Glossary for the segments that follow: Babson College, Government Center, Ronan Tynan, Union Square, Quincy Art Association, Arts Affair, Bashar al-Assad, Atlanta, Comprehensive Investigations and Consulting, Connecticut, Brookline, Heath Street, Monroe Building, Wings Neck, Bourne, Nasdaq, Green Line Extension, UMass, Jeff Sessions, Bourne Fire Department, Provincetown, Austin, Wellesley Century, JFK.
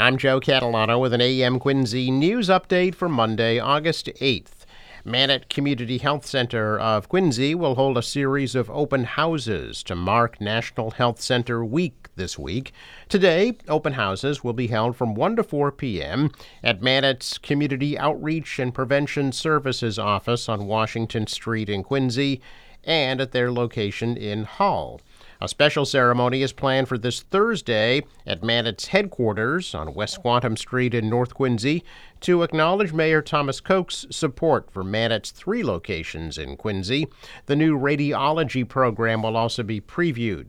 I'm Joe Catalano with an AM Quincy news update for Monday, August 8th. Manet Community Health Center of Quincy will hold a series of open houses to mark National Health Center Week this week. Today, open houses will be held from 1 to 4 p.m. at Manet's Community Outreach and Prevention Services Office on Washington Street in Quincy and at their location in Hull. A special ceremony is planned for this Thursday at Manet's headquarters on West Quantum Street in North Quincy to acknowledge Mayor Thomas Koch's support for Manet's three locations in Quincy. The new radiology program will also be previewed.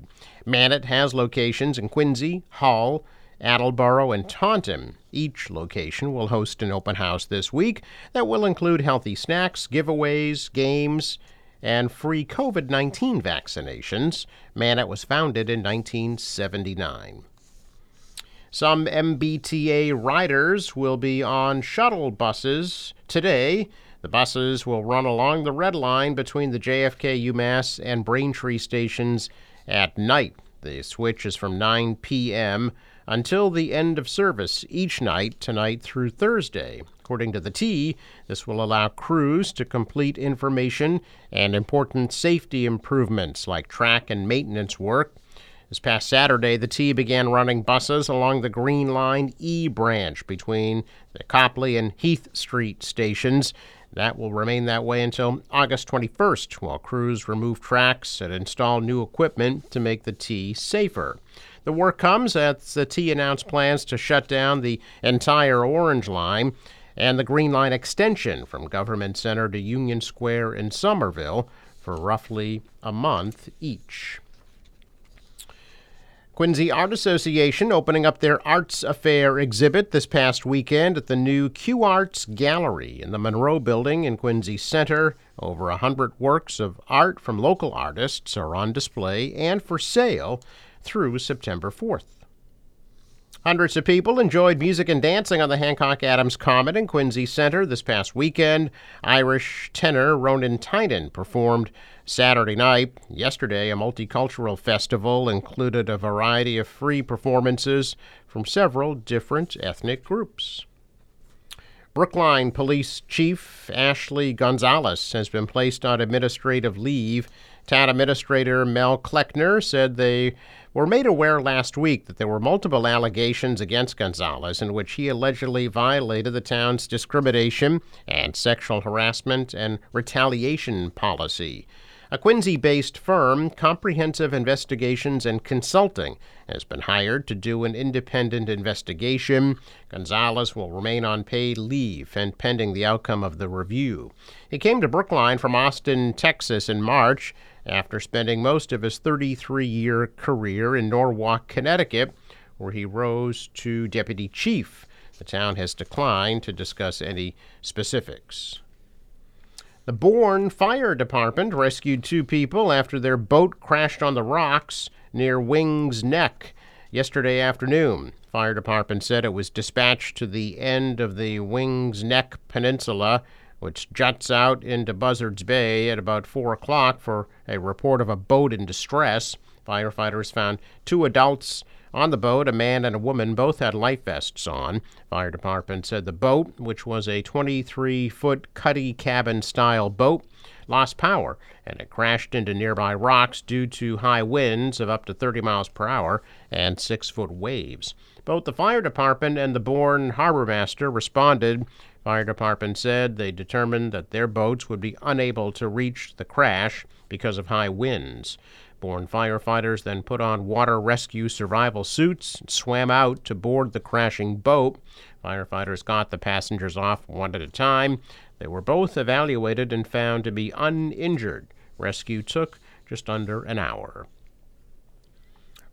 Manet has locations in Quincy, Hull, Attleboro, and Taunton. Each location will host an open house this week that will include healthy snacks, giveaways, games, and free COVID-19 vaccinations. Manet was founded in 1979. Some MBTA riders will be on shuttle buses today. The buses will run along the Red Line between the JFK, UMass, and Braintree stations at night. The switch is from 9 p.m. until the end of service each night, tonight through Thursday. According to the T, this will allow crews to complete information and important safety improvements like track and maintenance work. This past Saturday, the T began running buses along the Green Line E branch between the Copley and Heath Street stations. That will remain that way until August 21st, while crews remove tracks and install new equipment to make the T safer. The work comes as the T announced plans to shut down the entire Orange Line and the Green Line Extension from Government Center to Union Square in Somerville for roughly a month each. Quincy Art Association opening up their Arts Affair exhibit this past weekend at the new Q Arts Gallery in the Monroe Building in Quincy Center. Over 100 works of art from local artists are on display and for sale through September 4th. Hundreds of people enjoyed music and dancing on the Hancock-Adams Common in Quincy Center this past weekend. Irish tenor Ronan Tynan performed Saturday night. Yesterday, a multicultural festival included a variety of free performances from several different ethnic groups. Brookline Police Chief Ashley Gonzalez has been placed on administrative leave. Town Administrator Mel Kleckner said they were made aware last week that there were multiple allegations against Gonzalez in which he allegedly violated the town's discrimination and sexual harassment and retaliation policy. A Quincy-based firm, Comprehensive Investigations and Consulting, has been hired to do an independent investigation. Gonzalez will remain on paid leave and pending the outcome of the review. He came to Brookline from Austin, Texas in March after spending most of his 33-year career in Norwalk, Connecticut, where he rose to deputy chief. The town has declined to discuss any specifics. The Bourne Fire Department rescued two people after their boat crashed on the rocks near Wings Neck yesterday afternoon. Fire Department said it was dispatched to the end of the Wings Neck Peninsula, which juts out into Buzzards Bay at about 4 o'clock for a report of a boat in distress. Firefighters found two adults on the boat, a man and a woman, both had life vests on. Fire Department said the boat, which was a 23-foot cuddy cabin-style boat, lost power and it crashed into nearby rocks due to high winds of up to 30 miles per hour and 6-foot waves. Both the Fire Department and the Bourne Harbor Master responded. Fire Department said they determined that their boats would be unable to reach the crash because of high winds. Bourne firefighters then put on water rescue survival suits and swam out to board the crashing boat. Firefighters got the passengers off one at a time. They were both evaluated and found to be uninjured. Rescue took just under an hour.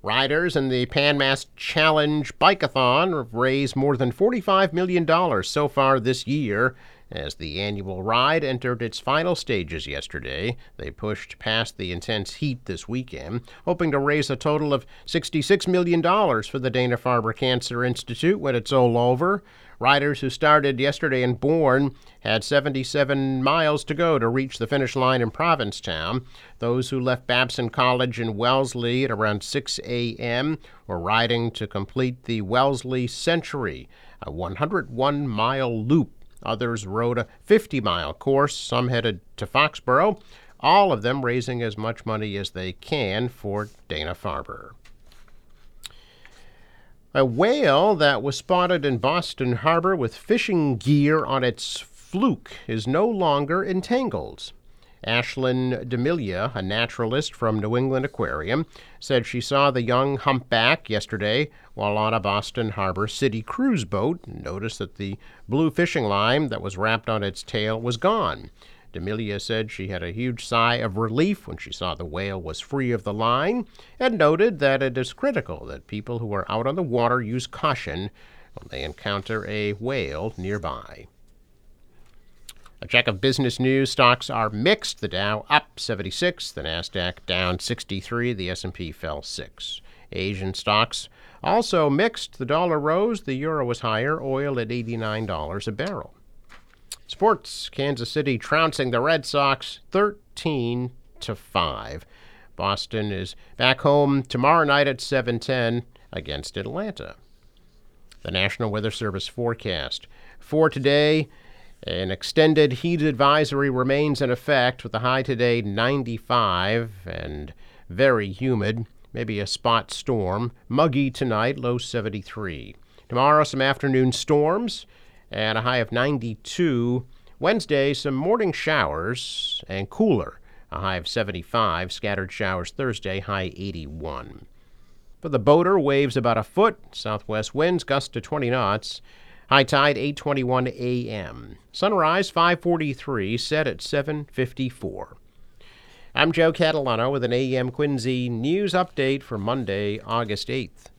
Riders in the Pan Mass Challenge Bikeathon have raised more than $45 million so far this year. As the annual ride entered its final stages yesterday, they pushed past the intense heat this weekend, hoping to raise a total of $66 million for the Dana-Farber Cancer Institute when it's all over. Riders who started yesterday in Bourne had 77 miles to go to reach the finish line in Provincetown. Those who left Babson College in Wellesley at around 6 a.m. were riding to complete the Wellesley Century, a 101-mile loop. Others rode a 50-mile course. Some headed to Foxborough, all of them raising as much money as they can for Dana-Farber. A whale that was spotted in Boston Harbor with fishing gear on its fluke is no longer entangled. Ashlyn Demilia, a naturalist from New England Aquarium, said she saw the young humpback yesterday while on a Boston Harbor City cruise boat and noticed that the blue fishing line that was wrapped on its tail was gone. Demilia said she had a huge sigh of relief when she saw the whale was free of the line and noted that it is critical that people who are out on the water use caution when they encounter a whale nearby. A check of business news. Stocks are mixed. The Dow up 76, the Nasdaq down 63, the S&P fell 6. Asian stocks also mixed. The dollar rose, the euro was higher, oil at $89 a barrel. Sports, Kansas City trouncing the Red Sox 13-5. Boston is back home tomorrow night at 7:10 against Atlanta. The National Weather Service forecast. For today, an extended heat advisory remains in effect with a high today 95 and very humid, maybe a spot storm. Muggy tonight, low 73. Tomorrow, some afternoon storms and a high of 92. Wednesday, some morning showers and cooler, a high of 75. Scattered showers Thursday, high 81. For the boater, waves about a foot. Southwest winds, gust to 20 knots. High tide, 8:21 a.m. Sunrise, 5:43, set at 7:54. I'm Joe Catalano with an AM Quincy news update for Monday, August 8th.